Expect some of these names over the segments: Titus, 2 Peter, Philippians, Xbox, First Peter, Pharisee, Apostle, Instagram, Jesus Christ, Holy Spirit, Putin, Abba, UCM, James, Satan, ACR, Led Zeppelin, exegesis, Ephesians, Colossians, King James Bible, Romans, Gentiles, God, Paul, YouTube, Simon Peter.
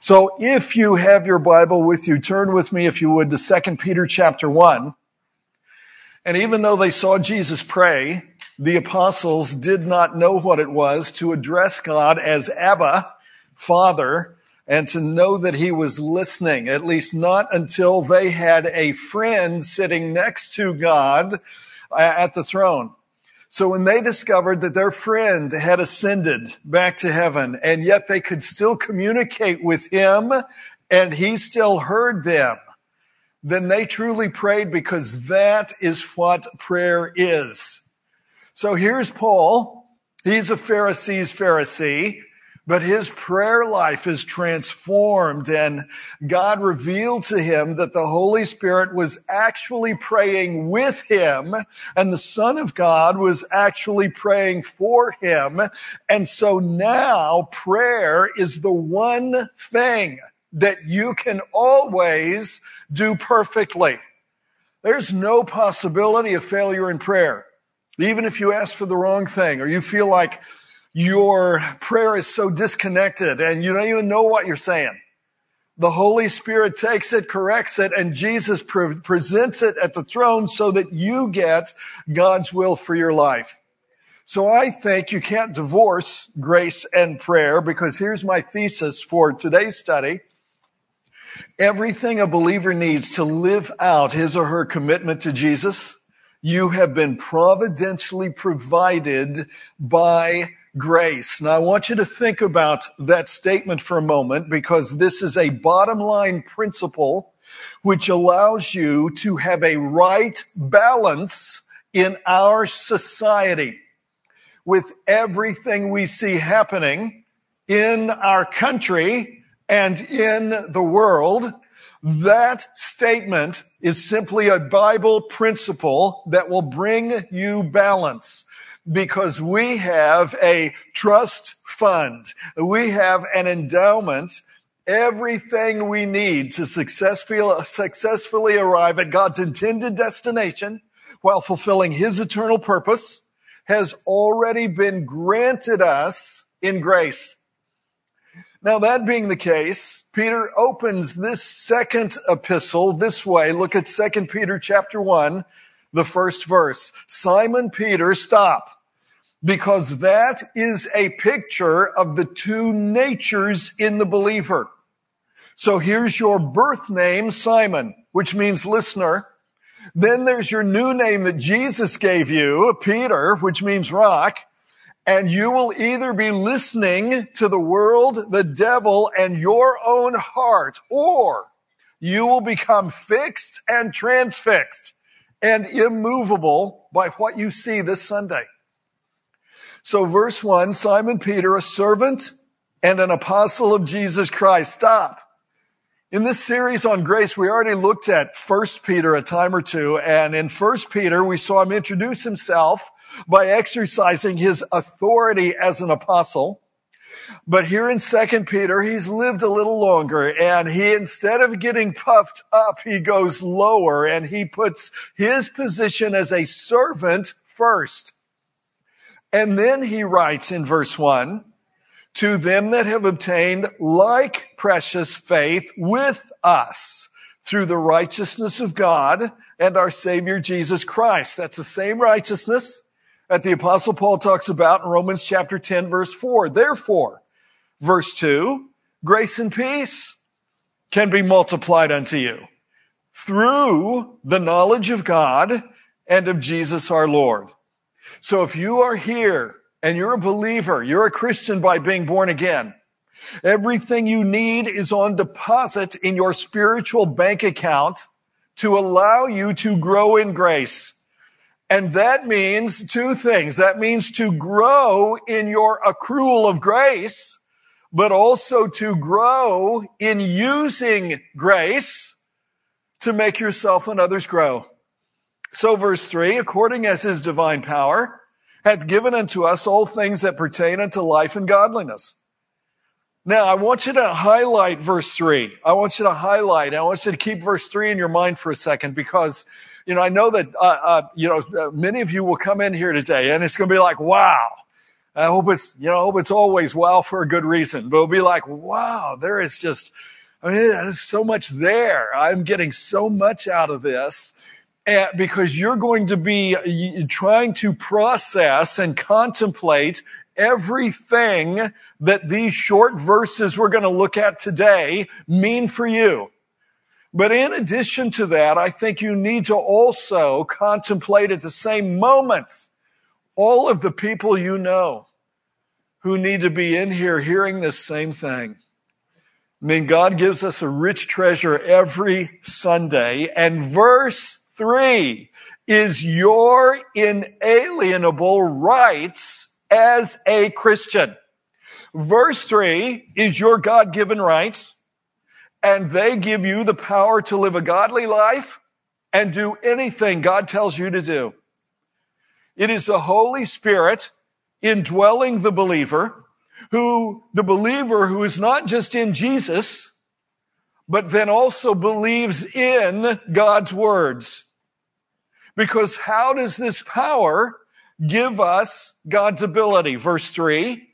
So if you have your Bible with you, turn with me, if you would, to 2 Peter chapter 1. And even though they saw Jesus pray, the apostles did not know what it was to address God as Abba, Father, and to know that he was listening, at least not until they had a friend sitting next to God at the throne. So when they discovered that their friend had ascended back to heaven, and yet they could still communicate with him, and he still heard them, then they truly prayed, because that is what prayer is. So here's Paul. He's a Pharisee's Pharisee, but his prayer life is transformed, and God revealed to him that the Holy Spirit was actually praying with him, and the Son of God was actually praying for him. And so now prayer is the one thing that you can always do perfectly. There's no possibility of failure in prayer. Even if you ask for the wrong thing, or you feel like your prayer is so disconnected and you don't even know what you're saying, the Holy Spirit takes it, corrects it, and Jesus presents it at the throne so that you get God's will for your life. So I think you can't divorce grace and prayer, because here's my thesis for today's study. Everything a believer needs to live out his or her commitment to Jesus, you have been providentially provided by grace. Now, I want you to think about that statement for a moment, because this is a bottom line principle which allows you to have a right balance in our society. With everything we see happening in our country and in the world, that statement is simply a Bible principle that will bring you balance. Because we have a trust fund, we have an endowment, everything we need to successfully arrive at God's intended destination while fulfilling his eternal purpose has already been granted us in grace. Now, that being the case, Peter opens this second epistle this way. Look at 2 Peter chapter 1, the first verse. Simon Peter, stop. Because that is a picture of the two natures in the believer. So here's your birth name, Simon, which means listener. Then there's your new name that Jesus gave you, Peter, which means rock. And you will either be listening to the world, the devil, and your own heart, or you will become fixed and transfixed and immovable by what you see this Sunday. So verse 1, Simon Peter, a servant and an apostle of Jesus Christ. Stop. In this series on grace, we already looked at First Peter a time or two, and in First Peter, we saw him introduce himself by exercising his authority as an apostle. But here in 2 Peter, he's lived a little longer, and he, instead of getting puffed up, he goes lower, and he puts his position as a servant first. And then he writes in verse 1, to them that have obtained like precious faith with us through the righteousness of God and our Savior Jesus Christ. That's the same righteousness that the Apostle Paul talks about in Romans chapter 10, verse 4. Therefore, verse 2, grace and peace can be multiplied unto you through the knowledge of God and of Jesus our Lord. So if you are here and you're a believer, you're a Christian by being born again, everything you need is on deposit in your spiritual bank account to allow you to grow in grace. And that means two things. That means to grow in your accrual of grace, but also to grow in using grace to make yourself and others grow. So verse 3, according as his divine power hath given unto us all things that pertain unto life and godliness. Now, I want you to highlight verse 3. I want you to keep verse 3 in your mind for a second, because I know that many of you will come in here today and it's going to be like, wow, I hope it's always well for a good reason. But it'll be like, wow, there is just, I mean, there's so much there. I'm getting so much out of this. And because you're going to be trying to process and contemplate everything that these short verses we're going to look at today mean for you. But in addition to that, I think you need to also contemplate at the same moment all of the people you know who need to be in here hearing this same thing. I mean, God gives us a rich treasure every Sunday, and verse 3 is your inalienable rights as a Christian. Verse 3 is your God-given rights, and they give you the power to live a godly life and do anything God tells you to do. It is the Holy Spirit indwelling the believer who is not just in Jesus, but then also believes in God's words. Because how does this power give us God's ability? Verse 3,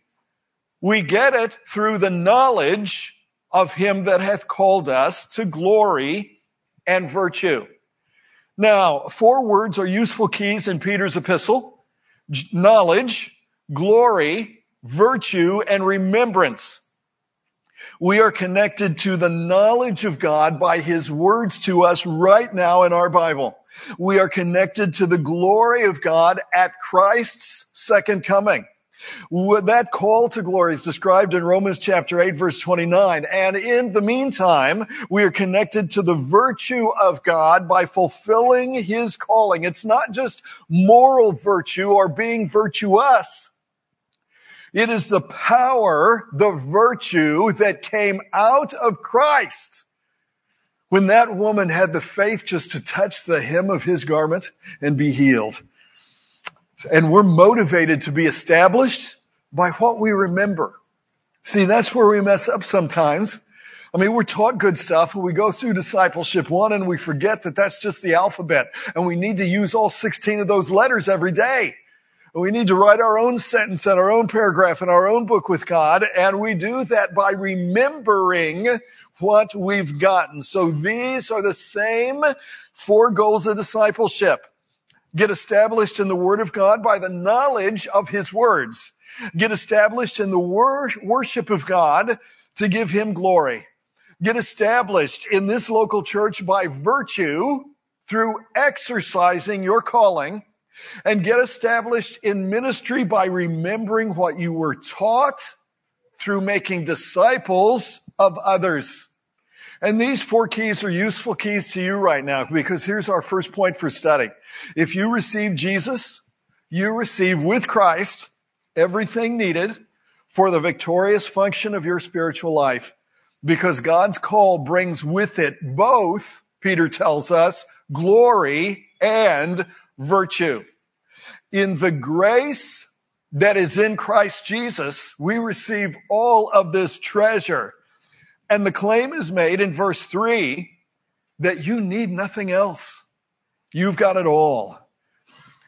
we get it through the knowledge of him that hath called us to glory and virtue. Now, four words are useful keys in Peter's epistle: knowledge, glory, virtue, and remembrance. We are connected to the knowledge of God by his words to us right now in our Bible. We are connected to the glory of God at Christ's second coming. That call to glory is described in Romans chapter 8, verse 29. And in the meantime, we are connected to the virtue of God by fulfilling his calling. It's not just moral virtue or being virtuous. It is the power, the virtue that came out of Christ. When that woman had the faith just to touch the hem of his garment and be healed. And we're motivated to be established by what we remember. See, that's where we mess up sometimes. I mean, we're taught good stuff, and we go through discipleship 1, and we forget that that's just the alphabet, and we need to use all 16 of those letters every day. We need to write our own sentence and our own paragraph and our own book with God, and we do that by remembering what we've gotten. So these are the same four goals of discipleship. Get established in the Word of God by the knowledge of his words. Get established in the worship of God to give him glory. Get established in this local church by virtue through exercising your calling. And get established in ministry by remembering what you were taught through making disciples of others. And these four keys are useful keys to you right now, because here's our first point for study. If you receive Jesus, you receive with Christ everything needed for the victorious function of your spiritual life, because God's call brings with it both, Peter tells us, glory and virtue. In the grace that is in Christ Jesus, we receive all of this treasure. And the claim is made in verse 3 that you need nothing else. You've got it all.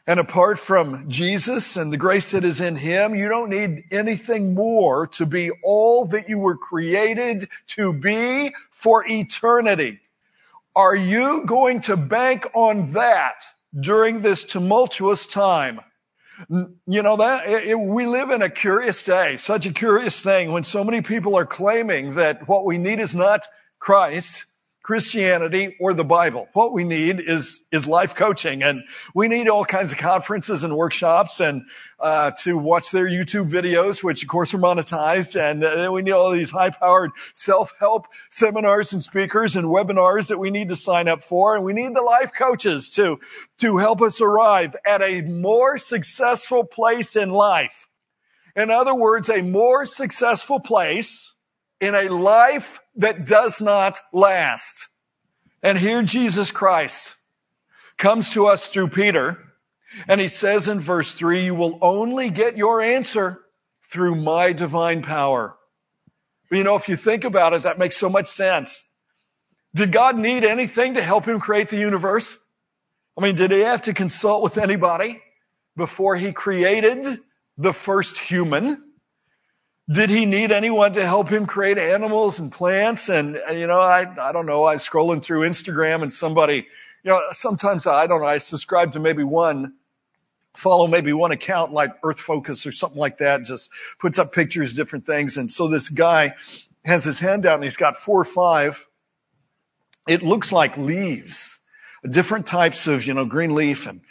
And apart from Jesus and the grace that is in him, you don't need anything more to be all that you were created to be for eternity. Are you going to bank on that during this tumultuous time? You know, that we live in a curious day, such a curious thing, when so many people are claiming that what we need is not Christ, Christianity, or the Bible. What we need is life coaching, and we need all kinds of conferences and workshops, and to watch their YouTube videos, which of course are monetized, and we need all these high-powered self-help seminars and speakers and webinars that we need to sign up for, and we need the life coaches to help us arrive at a more successful place in life. In other words, a more successful place in a life that does not last. And here Jesus Christ comes to us through Peter, and he says in verse 3, you will only get your answer through my divine power. You know, if you think about it, that makes so much sense. Did God need anything to help him create the universe? I mean, did he have to consult with anybody before he created the first human? Did he need anyone to help him create animals and plants? And, I don't know, I was scrolling through Instagram and somebody, sometimes I subscribe to follow maybe one account like Earth Focus or something like that, just puts up pictures, different things. And so this guy has his hand out and he's got 4 or 5, it looks like leaves, different types of, green leaf and,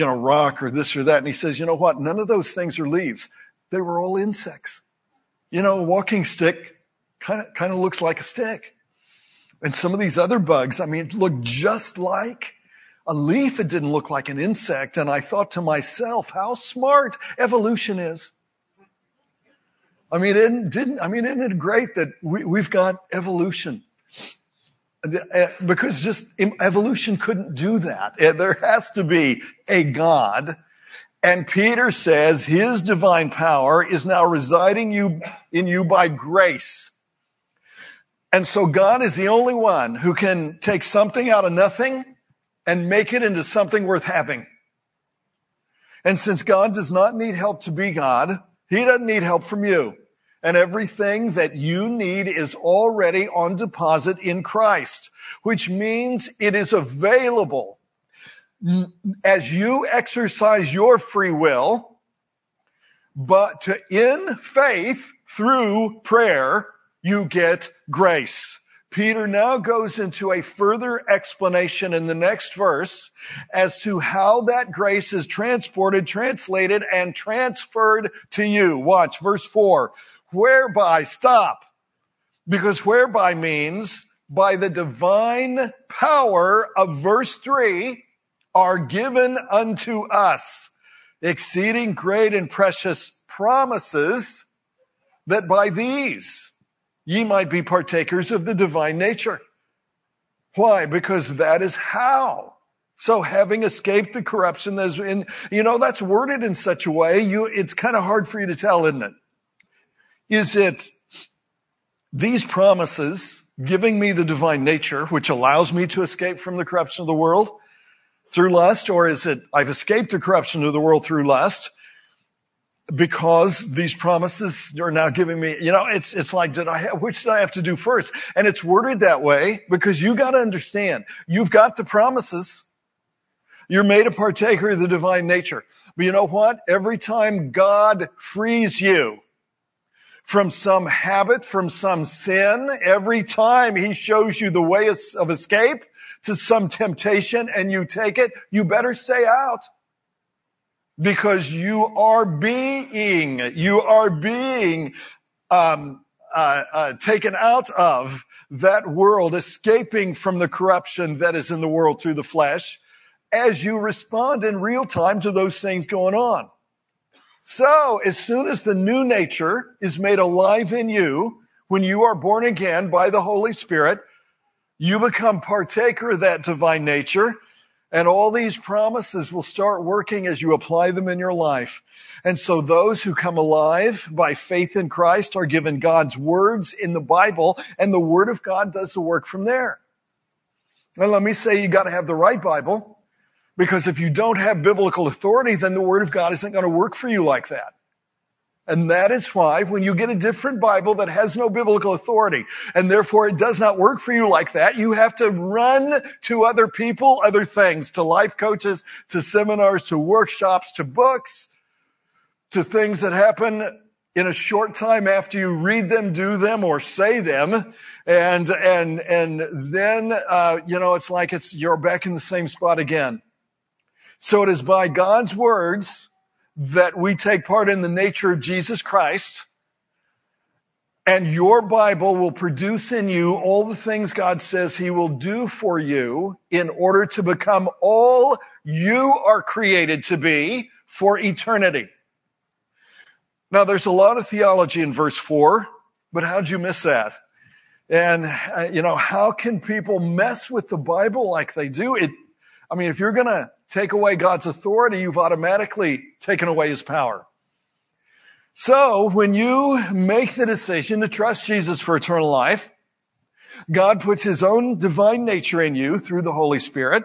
rock or this or that. And he says, you know what? None of those things are leaves. They were all insects. A walking stick kind of looks like a stick. And some of these other bugs, it looked just like a leaf. It didn't look like an insect. And I thought to myself, how smart evolution is. Isn't it great that we've got evolution? Because just evolution couldn't do that. There has to be a God. And Peter says his divine power is now residing in you by grace. And so God is the only one who can take something out of nothing and make it into something worth having. And since God does not need help to be God, he doesn't need help from you. And everything that you need is already on deposit in Christ, which means it is available. As you exercise your free will, but in faith through prayer, you get grace. Peter now goes into a further explanation in the next verse as to how that grace is translated, and transferred to you. Watch verse 4. Whereby, stop, because whereby means by the divine power of verse 3, are given unto us exceeding great and precious promises, that by these ye might be partakers of the divine nature. Why? Because that is how. So having escaped the corruption that's in, that's worded in such a way, it's kind of hard for you to tell, isn't it? Is it these promises giving me the divine nature, which allows me to escape from the corruption of the world through lust, or is it I've escaped the corruption of the world through lust because these promises are now giving me, it's like, which did I have to do first? And it's worded that way because you got to understand, you've got the promises. You're made a partaker of the divine nature. But you know what? Every time God frees you from some habit, from some sin, every time he shows you the way of escape to some temptation and you take it, you better stay out, because you are being taken out of that world, escaping from the corruption that is in the world through the flesh as you respond in real time to those things going on. So as soon as the new nature is made alive in you, when you are born again by the Holy Spirit, you become partaker of that divine nature, and all these promises will start working as you apply them in your life. And so those who come alive by faith in Christ are given God's words in the Bible, and the Word of God does the work from there. Now let me say, you got to have the right Bible, because if you don't have biblical authority, then the Word of God isn't going to work for you like that. And that is why when you get a different Bible that has no biblical authority, and therefore it does not work for you like that, you have to run to other people, other things, to life coaches, to seminars, to workshops, to books, to things that happen in a short time after you read them, do them, or say them. And then it's like you're back in the same spot again. So it is by God's words that we take part in the nature of Jesus Christ, and your Bible will produce in you all the things God says he will do for you in order to become all you are created to be for eternity. Now, there's a lot of theology in verse 4, but how'd you miss that? And, how can people mess with the Bible like they do? If you're going to take away God's authority, you've automatically taken away his power. So when you make the decision to trust Jesus for eternal life, God puts his own divine nature in you through the Holy Spirit.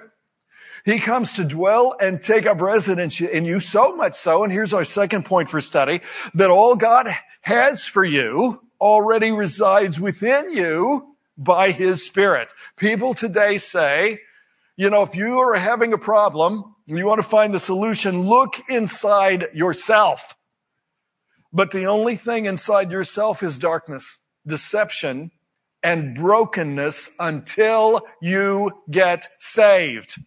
He comes to dwell and take up residence in you, so much so, and here's our second point for study, that all God has for you already resides within you by His Spirit. People today say, you know, if you are having a problem, you want to find the solution, look inside yourself. But the only thing inside yourself is darkness, deception, and brokenness until you get saved.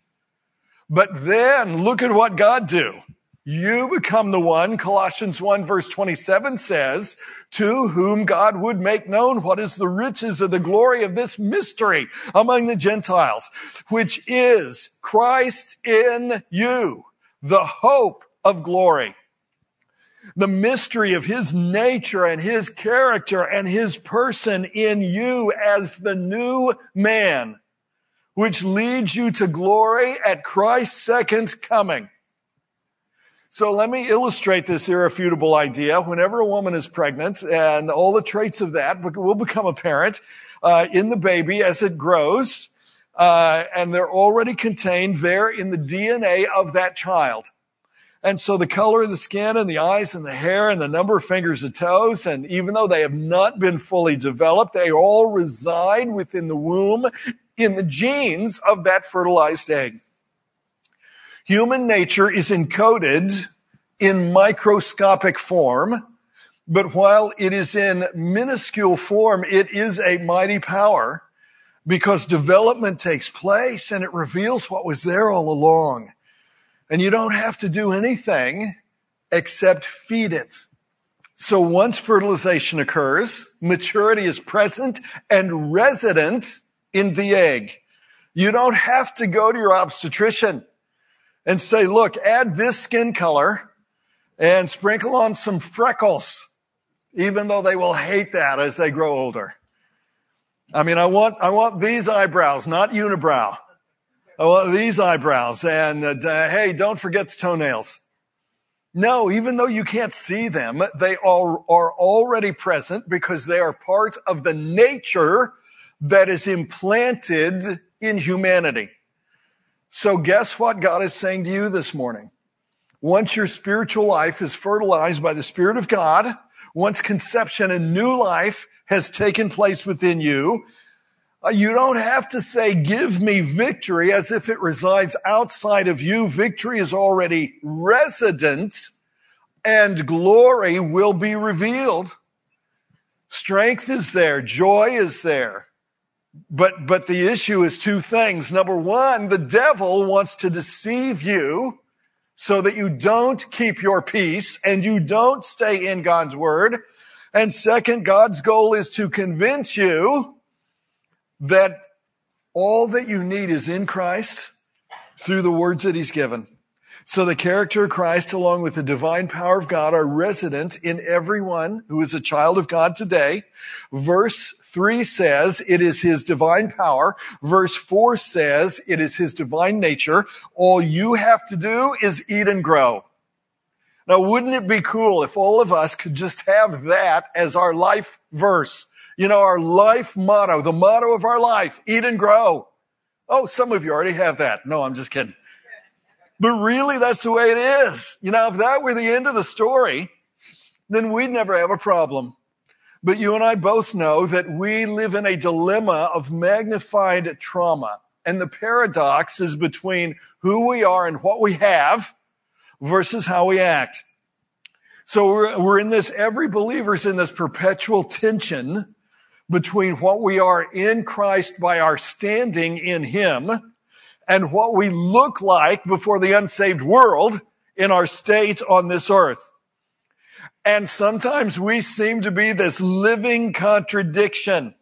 But then look at what God do. You become the one, Colossians 1 verse 27 says, to whom God would make known what is the riches of the glory of this mystery among the Gentiles, which is Christ in you, the hope of glory. The mystery of His nature and His character and His person in you as the new man, which leads you to glory at Christ's second coming. So let me illustrate this irrefutable idea. Whenever a woman is pregnant, and all the traits of that will become apparent in the baby as it grows, and they're already contained there in the DNA of that child. And so the color of the skin and the eyes and the hair and the number of fingers and toes, and even though they have not been fully developed, they all reside within the womb in the genes of that fertilized egg. Human nature is encoded in microscopic form, but while it is in minuscule form, it is a mighty power because development takes place and it reveals what was there all along. And you don't have to do anything except feed it. So once fertilization occurs, maturity is present and resident in the egg. You don't have to go to your obstetrician and say, look, add this skin color and sprinkle on some freckles, even though they will hate that as they grow older. I mean, I want these eyebrows, not unibrow. I want these eyebrows, and hey, don't forget the toenails. No, even though you can't see them, they are already present because they are part of the nature that is implanted in humanity. So guess what God is saying to you this morning? Once your spiritual life is fertilized by the Spirit of God, once conception and new life has taken place within you, you don't have to say, give me victory, as if it resides outside of you. Victory is already resident, and glory will be revealed. Strength is there, joy is there. But the issue is two things. Number one, the devil wants to deceive you so that you don't keep your peace and you don't stay in God's word. And second, God's goal is to convince you that all that you need is in Christ through the words that He's given. So the character of Christ, along with the divine power of God, are resident in everyone who is a child of God today. Verse 3 says it is His divine power. Verse 4 says it is His divine nature. All you have to do is eat and grow. Now, wouldn't it be cool if all of us could just have that as our life verse? You know, our life motto, the motto of our life, eat and grow. Oh, some of you already have that. No, I'm just kidding. But really, that's the way it is. You know, if that were the end of the story, then we'd never have a problem. But you and I both know that we live in a dilemma of magnified trauma. And the paradox is between who we are and what we have versus how we act. So we're in this, every believer's in this perpetual tension between what we are in Christ by our standing in Him and what we look like before the unsaved world in our state on this earth. And sometimes we seem to be this living contradiction.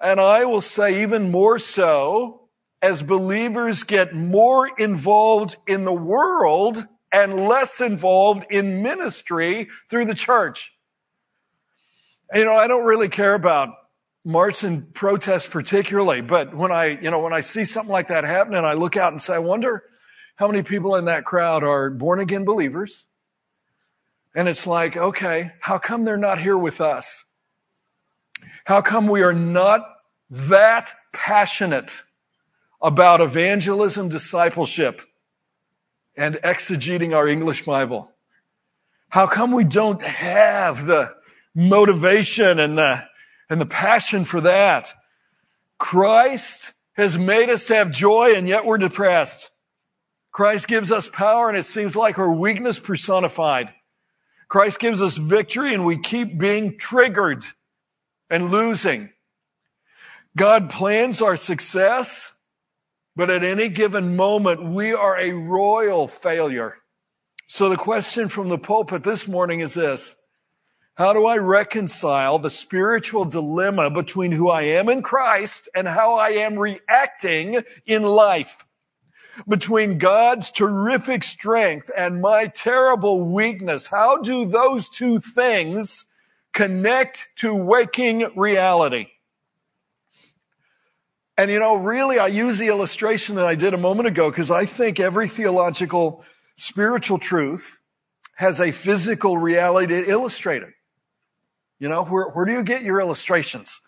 And I will say even more so as believers get more involved in the world and less involved in ministry through the church. You know, I don't really care about march and protest particularly, but when I see something like that happening, I look out and say, I wonder how many people in that crowd are born again believers. And it's like, okay, how come they're not here with us? How come we are not that passionate about evangelism, discipleship, and exegeting our English Bible. How come we don't have the motivation and the passion for that? Christ has made us to have joy, and yet we're depressed. Christ gives us power, and it seems like our weakness personified. Christ gives us victory, and we keep being triggered and losing. God plans our success, but at any given moment, we are a royal failure. So the question from the pulpit this morning is this: how do I reconcile the spiritual dilemma between who I am in Christ and how I am reacting in life? Between God's terrific strength and my terrible weakness, how do those two things connect to waking reality? And really, I use the illustration that I did a moment ago because I think every theological spiritual truth has a physical reality to illustrate it. Where do you get your illustrations?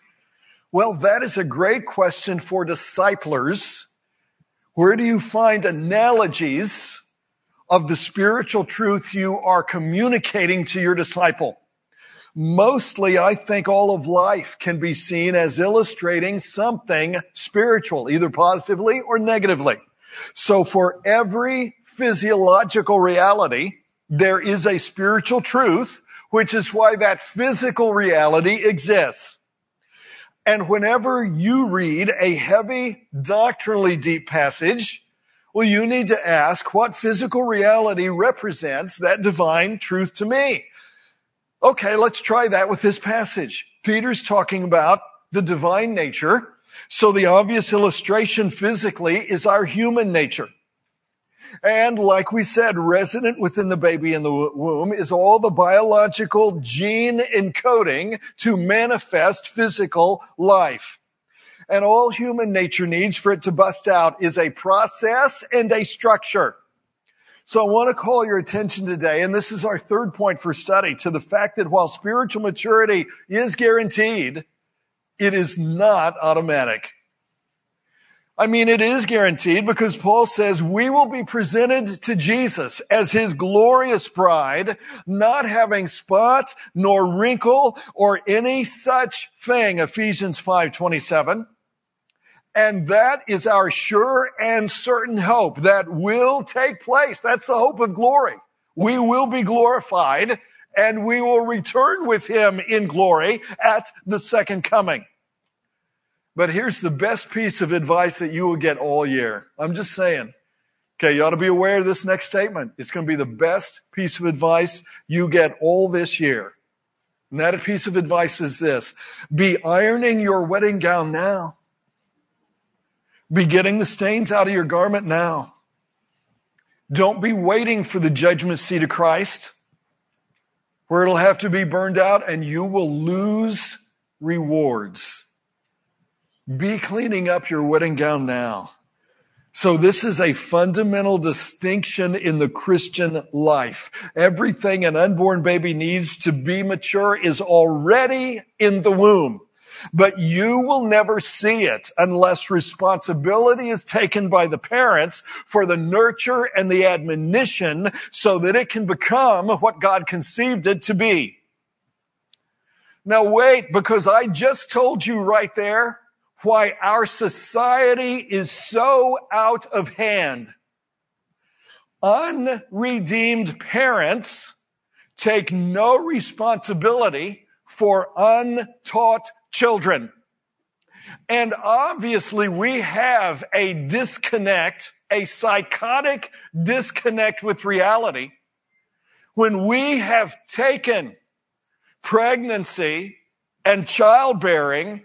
Well, that is a great question for disciplers. Where do you find analogies of the spiritual truth you are communicating to your disciple? Mostly, I think all of life can be seen as illustrating something spiritual, either positively or negatively. So for every physiological reality, there is a spiritual truth, which is why that physical reality exists. And whenever you read a heavy, doctrinally deep passage, well, you need to ask what physical reality represents that divine truth to me. Okay, let's try that with this passage. Peter's talking about the divine nature, so the obvious illustration physically is our human nature. And like we said, resident within the baby in the womb is all the biological gene encoding to manifest physical life. And all human nature needs for it to bust out is a process and a structure. So I want to call your attention today, and this is our third point for study, to the fact that while spiritual maturity is guaranteed, it is not automatic. It is guaranteed because Paul says we will be presented to Jesus as his glorious bride, not having spot nor wrinkle or any such thing, Ephesians 5:27. And that is our sure and certain hope that will take place. That's the hope of glory. We will be glorified and we will return with him in glory at the second coming. But here's the best piece of advice that you will get all year. I'm just saying. Okay, you ought to be aware of this next statement. It's going to be the best piece of advice you get all this year. And that piece of advice is this: be ironing your wedding gown now. Be getting the stains out of your garment now. Don't be waiting for the judgment seat of Christ, where it'll have to be burned out and you will lose rewards. Be cleaning up your wedding gown now. So this is a fundamental distinction in the Christian life. Everything an unborn baby needs to be mature is already in the womb. But you will never see it unless responsibility is taken by the parents for the nurture and the admonition so that it can become what God conceived it to be. Now wait, because I just told you right there why our society is so out of hand. Unredeemed parents take no responsibility for untaught children. And obviously we have a disconnect, a psychotic disconnect with reality when we have taken pregnancy and childbearing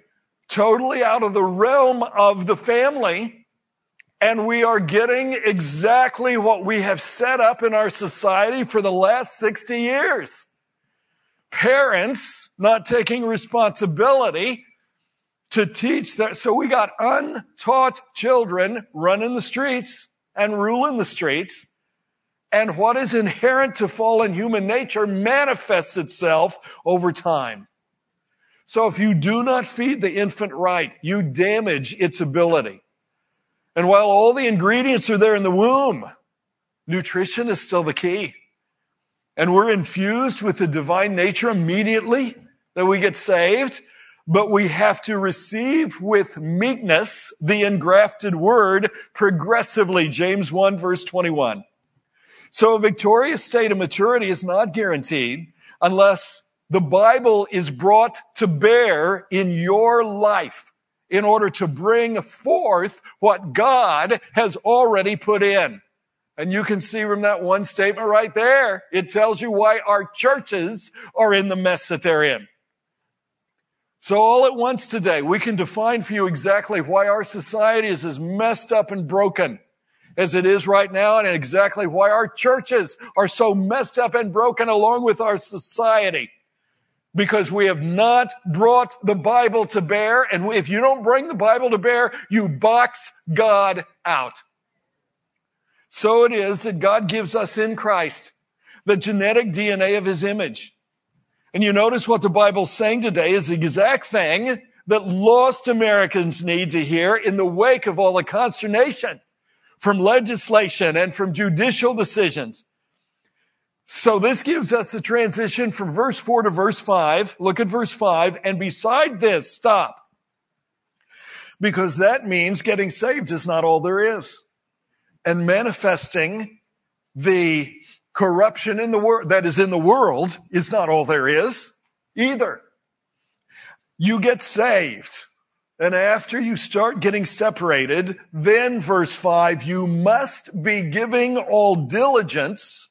totally out of the realm of the family, and we are getting exactly what we have set up in our society for the last 60 years. Parents not taking responsibility to teach that. So we got untaught children running the streets and ruling the streets. And what is inherent to fallen human nature manifests itself over time. So if you do not feed the infant right, you damage its ability. And while all the ingredients are there in the womb, nutrition is still the key. And we're infused with the divine nature immediately that we get saved, but we have to receive with meekness the engrafted word progressively, James 1, verse 21. So a victorious state of maturity is not guaranteed unless the Bible is brought to bear in your life in order to bring forth what God has already put in. And you can see from that one statement right there, it tells you why our churches are in the mess that they're in. So all at once today, we can define for you exactly why our society is as messed up and broken as it is right now, and exactly why our churches are so messed up and broken along with our society. Because we have not brought the Bible to bear, and if you don't bring the Bible to bear, you box God out. So it is that God gives us in Christ the genetic DNA of his image. And you notice what the Bible's saying today is the exact thing that lost Americans need to hear in the wake of all the consternation from legislation and from judicial decisions. So this gives us a transition from verse 4 to verse 5. Look at verse 5, and beside this, stop. Because that means getting saved is not all there is. And manifesting the corruption in the world that is in the world is not all there is either. You get saved, and after you start getting separated, then verse 5, you must be giving all diligence,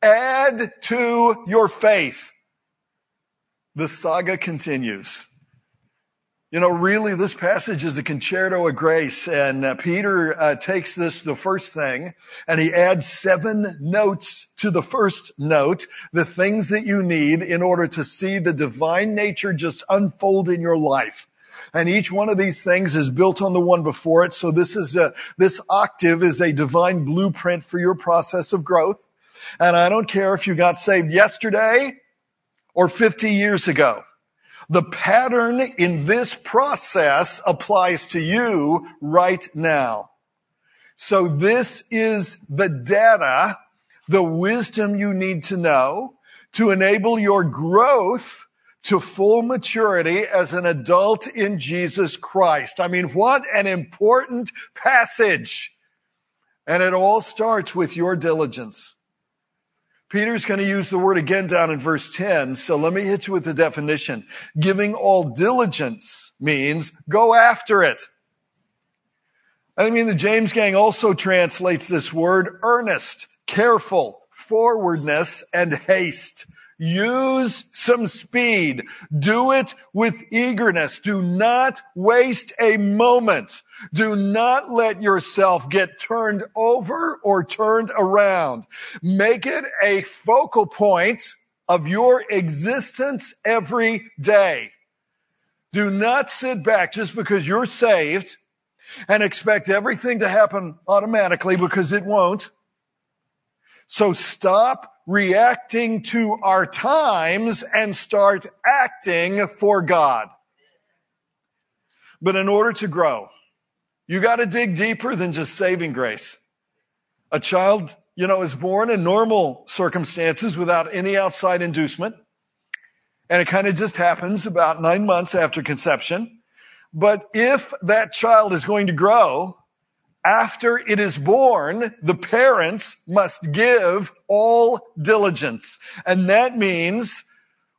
add to your faith. The saga continues. You know, really, this passage is a concerto of grace, and Peter takes this, the first thing, and he adds 7 notes to the first note, the things that you need in order to see the divine nature just unfold in your life. And each one of these things is built on the one before it, so this is this octave is a divine blueprint for your process of growth. And I don't care if you got saved yesterday or 50 years ago. The pattern in this process applies to you right now. So this is the data, the wisdom you need to know to enable your growth to full maturity as an adult in Jesus Christ. I mean, what an important passage. And it all starts with your diligence. Peter's going to use the word again down in verse 10, so let me hit you with the definition. Giving all diligence means go after it. I mean, the James gang also translates this word earnest, careful, forwardness, and haste. Use some speed. Do it with eagerness. Do not waste a moment. Do not let yourself get turned over or turned around. Make it a focal point of your existence every day. Do not sit back just because you're saved and expect everything to happen automatically, because it won't. So stop reacting to our times and start acting for God. But in order to grow, you got to dig deeper than just saving grace. A child, you know, is born in normal circumstances without any outside inducement. And it kind of just happens about 9 months after conception. But if that child is going to grow, after it is born, the parents must give all diligence. And that means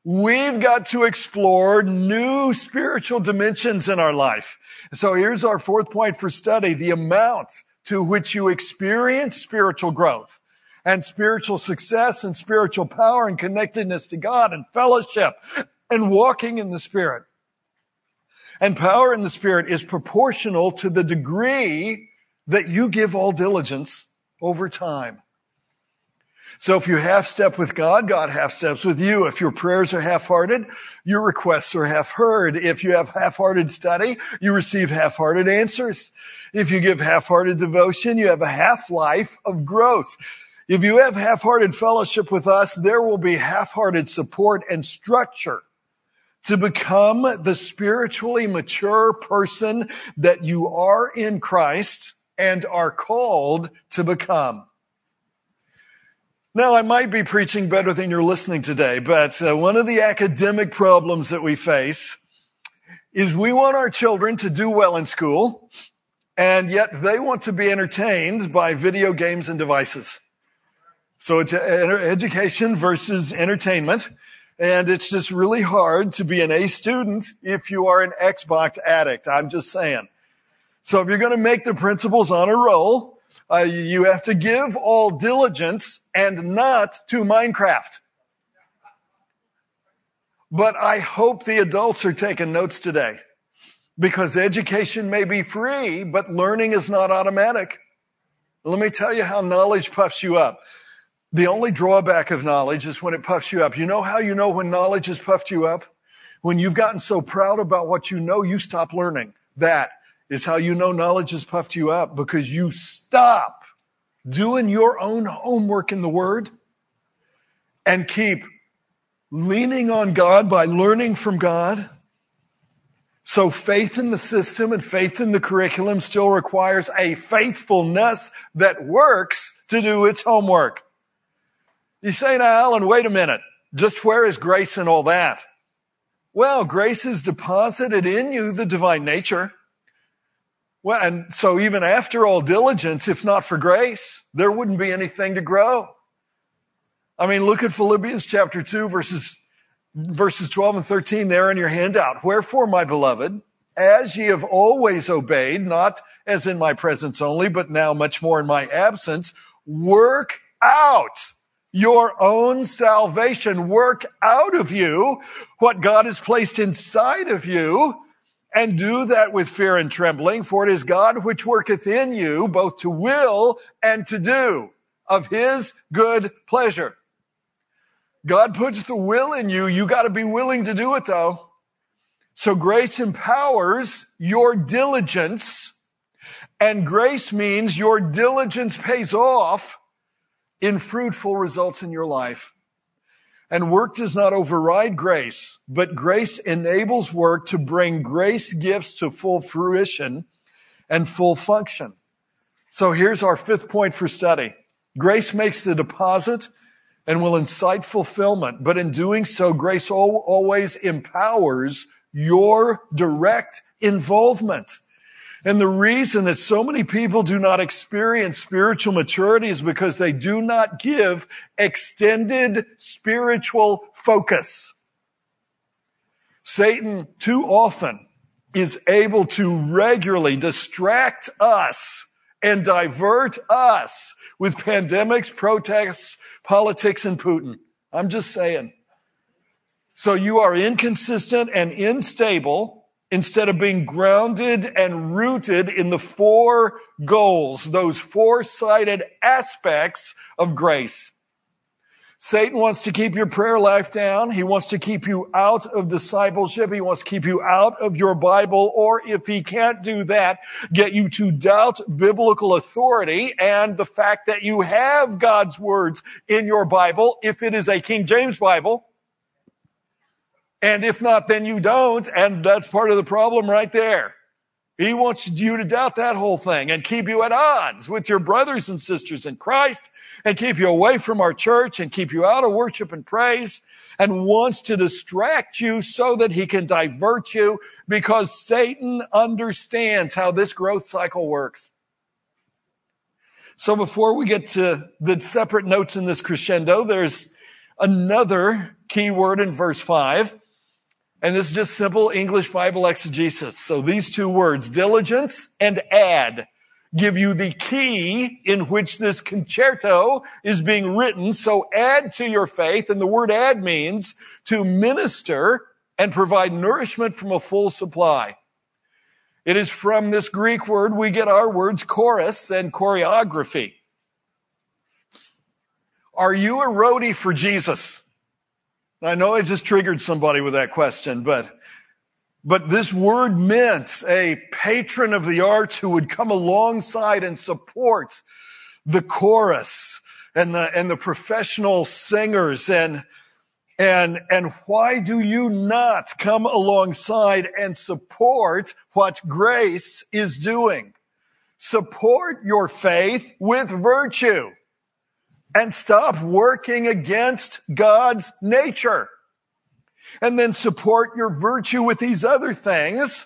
we've got to explore new spiritual dimensions in our life. So here's our fourth point for study, the amount to which you experience spiritual growth and spiritual success and spiritual power and connectedness to God and fellowship and walking in the Spirit. And power in the Spirit is proportional to the degree that you give all diligence over time. So if you half-step with God, God half-steps with you. If your prayers are half-hearted, your requests are half-heard. If you have half-hearted study, you receive half-hearted answers. If you give half-hearted devotion, you have a half-life of growth. If you have half-hearted fellowship with us, there will be half-hearted support and structure to become the spiritually mature person that you are in Christ and are called to become. Now, I might be preaching better than you're listening today, but one of the academic problems that we face is we want our children to do well in school, and yet they want to be entertained by video games and devices. So it's education versus entertainment. And it's just really hard to be an A student if you are an Xbox addict. I'm just saying. So if you're going to make the principles on a roll, you have to give all diligence and not to Minecraft. But I hope the adults are taking notes today, because education may be free, but learning is not automatic. Let me tell you how knowledge puffs you up. The only drawback of knowledge is when it puffs you up. You know how you know when knowledge has puffed you up? When you've gotten so proud about what you know, you stop learning. That is how you know knowledge has puffed you up, because you stop doing your own homework in the Word and keep leaning on God by learning from God. So faith in the system and faith in the curriculum still requires a faithfulness that works to do its homework. You say, now, Alan, wait a minute. Just where is grace in all that? Well, grace is deposited in you, the divine nature. Well, and so even after all diligence, if not for grace, there wouldn't be anything to grow. I mean, look at Philippians chapter 2, verses 12 and 13 there in your handout. Wherefore, my beloved, as ye have always obeyed, not as in my presence only, but now much more in my absence, work out your own salvation, work out of you what God has placed inside of you, and do that with fear and trembling, for it is God which worketh in you both to will and to do of his good pleasure. God puts the will in you. You got to be willing to do it, though. So grace empowers your diligence, and grace means your diligence pays off in fruitful results in your life. And work does not override grace, but grace enables work to bring grace gifts to full fruition and full function. So here's our fifth point for study. Grace makes the deposit and will incite fulfillment, but in doing so, grace always empowers your direct involvement. And the reason that so many people do not experience spiritual maturity is because they do not give extended spiritual focus. Satan too often is able to regularly distract us and divert us with pandemics, protests, politics, and Putin. I'm just saying. So you are inconsistent and unstable, instead of being grounded and rooted in the four goals, those four-sided aspects of grace. Satan wants to keep your prayer life down. He wants to keep you out of discipleship. He wants to keep you out of your Bible, or if he can't do that, get you to doubt biblical authority and the fact that you have God's words in your Bible, if it is a King James Bible. And if not, then you don't, and that's part of the problem right there. He wants you to doubt that whole thing and keep you at odds with your brothers and sisters in Christ and keep you away from our church and keep you out of worship and praise, and wants to distract you so that he can divert you, because Satan understands how this growth cycle works. So before we get to the separate notes in this crescendo, there's another key word in verse 5. And this is just simple English Bible exegesis. So these two words, diligence and add, give you the key in which this concerto is being written. So add to your faith, and the word add means to minister and provide nourishment from a full supply. It is from this Greek word we get our words chorus and choreography. Are you a roadie for Jesus? I know I just triggered somebody with that question, but this word meant a patron of the arts who would come alongside and support the chorus and the professional singers and And why do you not come alongside and support what grace is doing? Support your faith with virtue and stop working against God's nature. And then support your virtue with these other things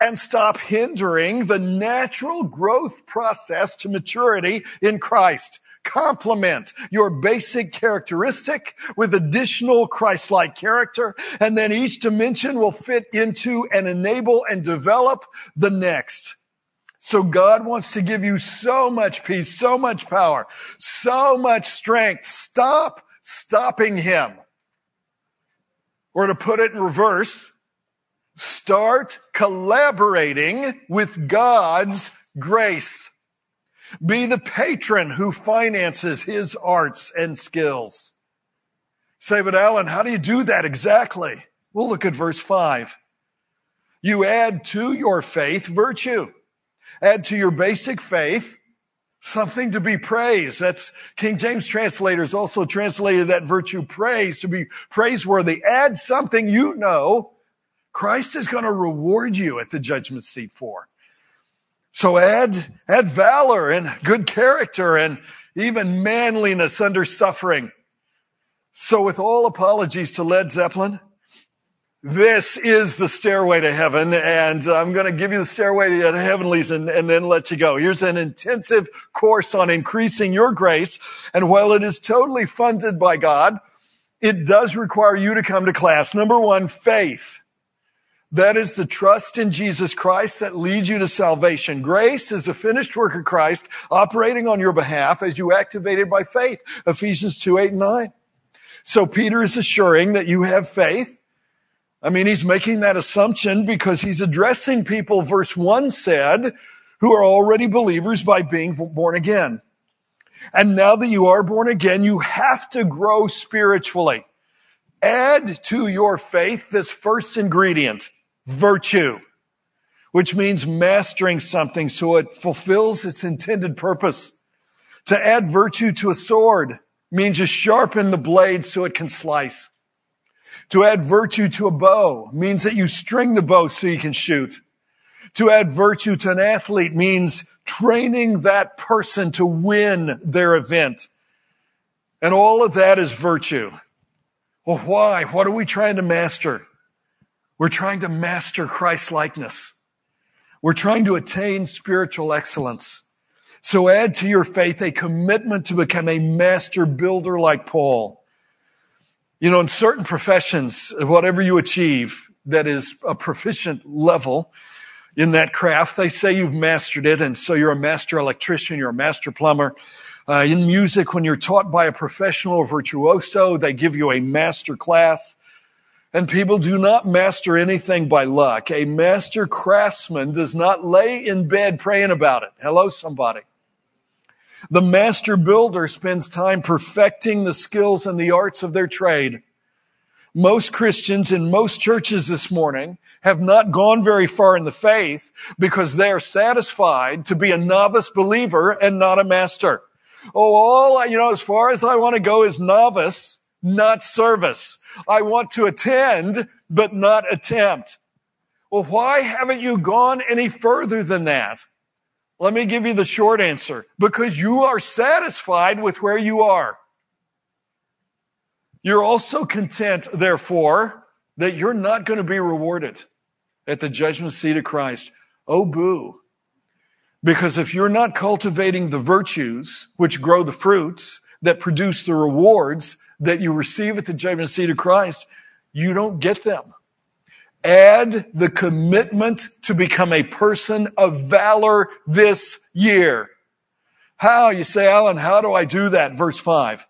and stop hindering the natural growth process to maturity in Christ. Complement your basic characteristic with additional Christ-like character, and then each dimension will fit into and enable and develop the next. So God wants to give you so much peace, so much power, so much strength. Stop stopping Him. Or to put it in reverse, start collaborating with God's grace. Be the patron who finances His arts and skills. Say, but Alan, how do you do that exactly? We'll look at verse 5. You add to your faith virtue. Add to your basic faith something to be praised. That's King James translators also translated that virtue praise, to be praiseworthy. Add something you know Christ is going to reward you at the judgment seat for. So add valor and good character and even manliness under suffering. So with all apologies to Led Zeppelin, this is the stairway to heaven, and I'm going to give you the stairway to the heavenlies and then let you go. Here's an intensive course on increasing your grace, and while it is totally funded by God, it does require you to come to class. Number one, faith. That is the trust in Jesus Christ that leads you to salvation. Grace is the finished work of Christ operating on your behalf as you activated by faith. Ephesians 2:8-9. So Peter is assuring that you have faith. I mean, he's making that assumption because he's addressing people, verse 1 said, who are already believers by being born again. And now that you are born again, you have to grow spiritually. Add to your faith this first ingredient. Virtue, which means mastering something so it fulfills its intended purpose. To add virtue to a sword means you sharpen the blade so it can slice. To add virtue to a bow means that you string the bow so you can shoot. To add virtue to an athlete means training that person to win their event. And all of that is virtue. Well, why? What are we trying to master? We're trying to master Christ-likeness. We're trying to attain spiritual excellence. So add to your faith a commitment to become a master builder like Paul. You know, in certain professions, whatever you achieve that is a proficient level in that craft, they say you've mastered it, and so you're a master electrician, you're a master plumber. In music, when you're taught by a professional or virtuoso, they give you a master class. And people do not master anything by luck. A master craftsman does not lay in bed praying about it. Hello, somebody. The master builder spends time perfecting the skills and the arts of their trade. Most Christians in most churches this morning have not gone very far in the faith because they are satisfied to be a novice believer and not a master. Oh, as far as I want to go is novice, not service. I want to attend, but not attempt. Well, why haven't you gone any further than that? Let me give you the short answer. Because you are satisfied with where you are. You're also content, therefore, that you're not going to be rewarded at the judgment seat of Christ. Oh, boo. Because if you're not cultivating the virtues, which grow the fruits, that produce the rewards that you receive at the judgment seat of Christ, you don't get them. Add the commitment to become a person of valor this year. How? You say, Alan, how do I do that? Verse 5.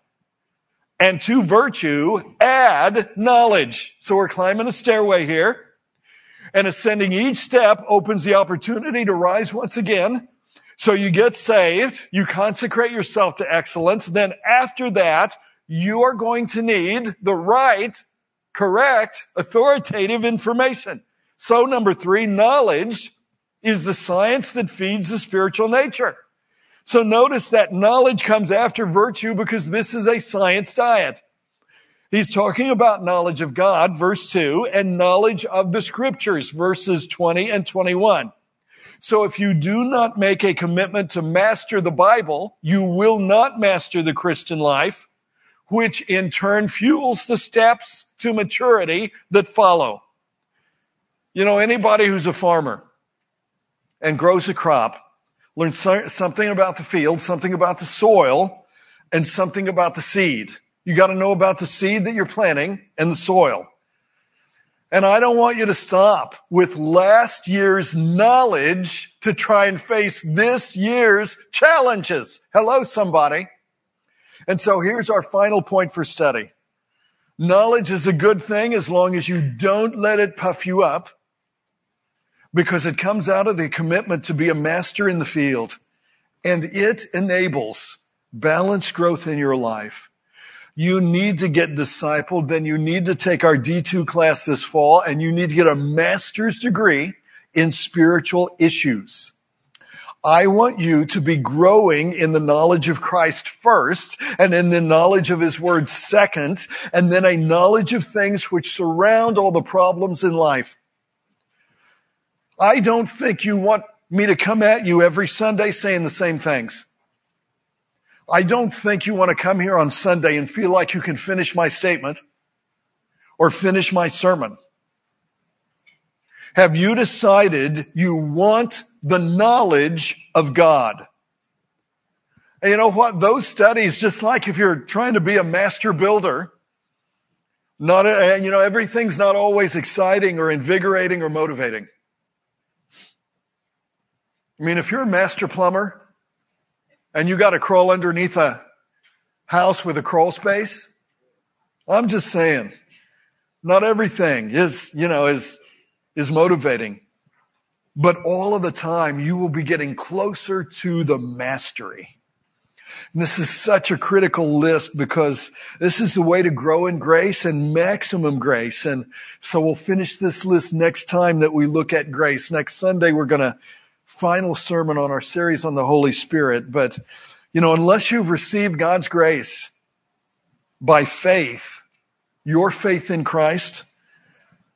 And to virtue, add knowledge. So we're climbing a stairway here. And ascending each step opens the opportunity to rise once again. So you get saved. You consecrate yourself to excellence. Then after that, you are going to need the right, correct, authoritative information. So number 3, knowledge is the science that feeds the spiritual nature. So notice that knowledge comes after virtue because this is a science diet. He's talking about knowledge of God, verse 2, and knowledge of the Scriptures, verses 20 and 21. So if you do not make a commitment to master the Bible, you will not master the Christian life, which in turn fuels the steps to maturity that follow. You know, anybody who's a farmer and grows a crop learns something about the field, something about the soil, and something about the seed. You got to know about the seed that you're planting and the soil. And I don't want you to stop with last year's knowledge to try and face this year's challenges. Hello, somebody. And so here's our final point for study. Knowledge is a good thing as long as you don't let it puff you up, because it comes out of the commitment to be a master in the field, and it enables balanced growth in your life. You need to get discipled, then you need to take our D2 class this fall, and you need to get a master's degree in spiritual issues. I want you to be growing in the knowledge of Christ first, and in the knowledge of His Word second, and then a knowledge of things which surround all the problems in life. I don't think you want me to come at you every Sunday saying the same things. I don't think you want to come here on Sunday and feel like you can finish my statement or finish my sermon. Have you decided you want the knowledge of God? And you know what? Those studies, just like if you're trying to be a master builder, everything's not always exciting or invigorating or motivating. I mean, if you're a master plumber, and you got to crawl underneath a house with a crawl space. I'm just saying, not everything is motivating, but all of the time you will be getting closer to the mastery. And this is such a critical list because this is the way to grow in grace and maximum grace. And so we'll finish this list next time that we look at grace. Next Sunday, we're going to final sermon on our series on the Holy Spirit. But, unless you've received God's grace by faith, your faith in Christ,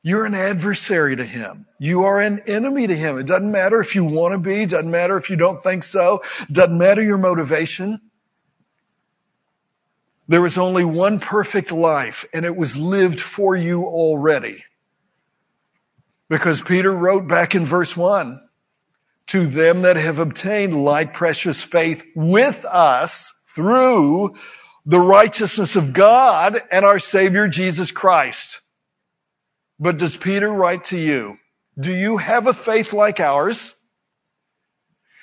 you're an adversary to Him. You are an enemy to Him. It doesn't matter if you want to be. It doesn't matter if you don't think so. It doesn't matter your motivation. There was only one perfect life, and it was lived for you already. Because Peter wrote back in verse 1, to them that have obtained like precious faith with us through the righteousness of God and our Savior Jesus Christ. But does Peter write to you? Do you have a faith like ours?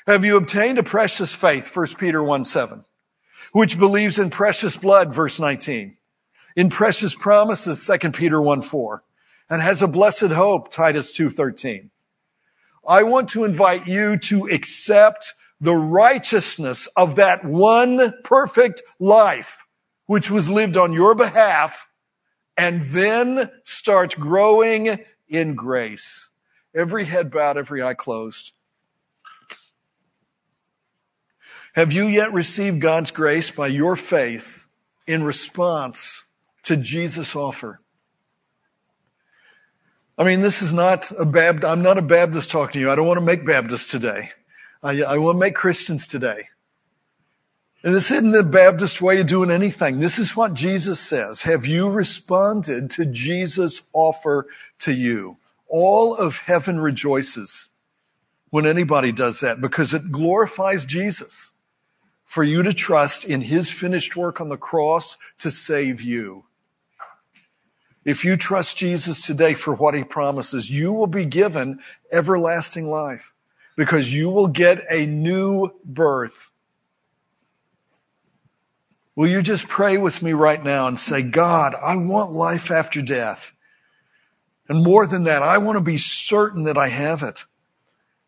Have you obtained a precious faith, 1 Peter 1:7, which believes in precious blood, verse 19, in precious promises, 2 Peter 1:4, and has a blessed hope, Titus 2:13. I want to invite you to accept the righteousness of that one perfect life, which was lived on your behalf, and then start growing in grace. Every head bowed, every eye closed. Have you yet received God's grace by your faith in response to Jesus' offer? I mean, this is not a Baptist. I'm not a Baptist talking to you. I don't want to make Baptists today. I want to make Christians today. And this isn't the Baptist way of doing anything. This is what Jesus says. Have you responded to Jesus' offer to you? All of heaven rejoices when anybody does that because it glorifies Jesus for you to trust in His finished work on the cross to save you. If you trust Jesus today for what He promises, you will be given everlasting life because you will get a new birth. Will you just pray with me right now and say, God, I want life after death. And more than that, I want to be certain that I have it.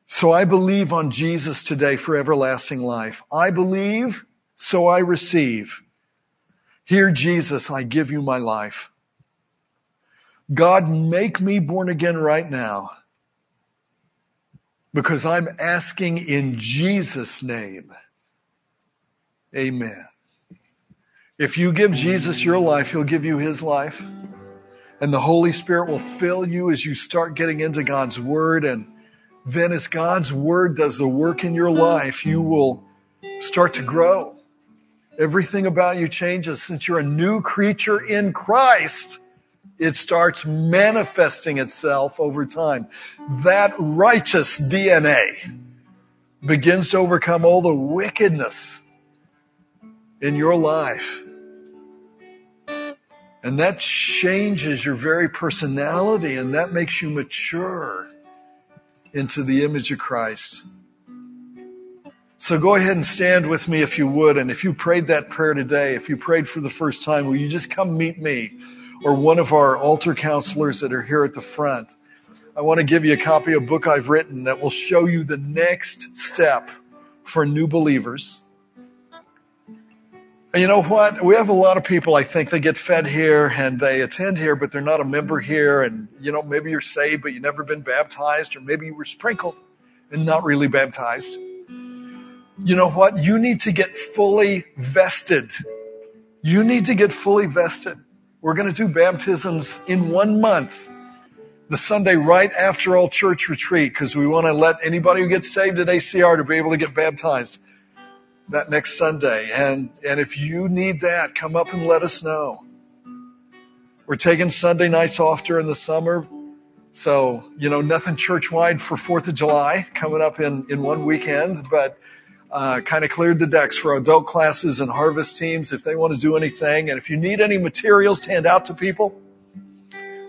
So I believe on Jesus today for everlasting life. I believe, so I receive. Here, Jesus, I give you my life. God, make me born again right now because I'm asking in Jesus' name. Amen. If you give Jesus your life, he'll give you his life. And the Holy Spirit will fill you as you start getting into God's word. And then as God's word does the work in your life, you will start to grow. Everything about you changes. Since you're a new creature in Christ, it starts manifesting itself over time. That righteous DNA begins to overcome all the wickedness in your life. And that changes your very personality, and that makes you mature into the image of Christ. So go ahead and stand with me if you would. And if you prayed that prayer today, if you prayed for the first time, will you just come meet me or one of our altar counselors that are here at the front? I want to give you a copy of a book I've written that will show you the next step for new believers. And you know what? We have a lot of people, I think, they get fed here and they attend here, but they're not a member here. And, you know, maybe you're saved, but you've never been baptized, or maybe you were sprinkled and not really baptized. You know what? You need to get fully vested. You need to get fully vested. We're going to do baptisms in 1 month, the Sunday right after all church retreat, because we want to let anybody who gets saved at ACR to be able to get baptized that next Sunday. And if you need that, come up and let us know. We're taking Sunday nights off during the summer. So, you know, nothing church-wide for 4th of July coming up in one weekend, but kind of cleared the decks for adult classes and harvest teams if they want to do anything. And if you need any materials to hand out to people,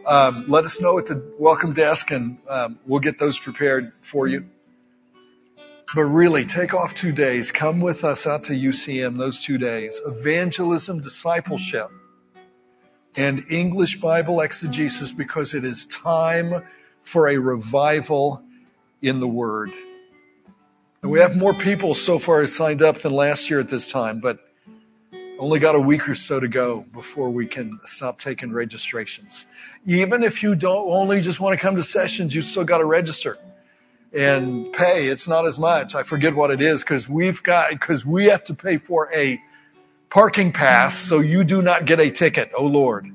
let us know at the welcome desk, and we'll get those prepared for you. But really, take off 2 days. Come with us out to UCM those 2 days. Evangelism, discipleship, and English Bible exegesis, because it is time for a revival in the Word. And we have more people so far signed up than last year at this time, but only got a week or so to go before we can stop taking registrations. Even if you don't only just want to come to sessions, you still got to register and pay. It's not as much. I forget what it is, because we have to pay for a parking pass, so you do not get a ticket. Oh Lord,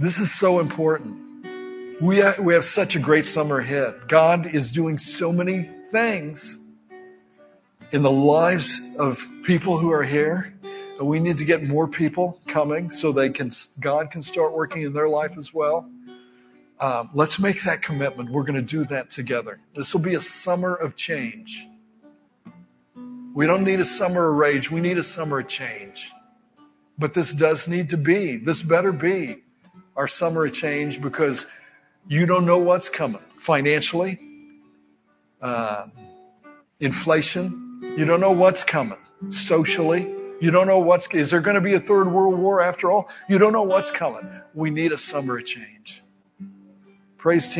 this is so important. We have such a great summer ahead. God is doing so many things in the lives of people who are here, and we need to get more people coming so God can start working in their life as well. Let's make that commitment. We're going to do that together. This will be a summer of change. We don't need a summer of rage. We need a summer of change. But this better be our summer of change, because you don't know what's coming financially, inflation. You don't know what's coming socially. You don't know is there going to be a third world war after all? You don't know what's coming. We need a summer of change. Praise team.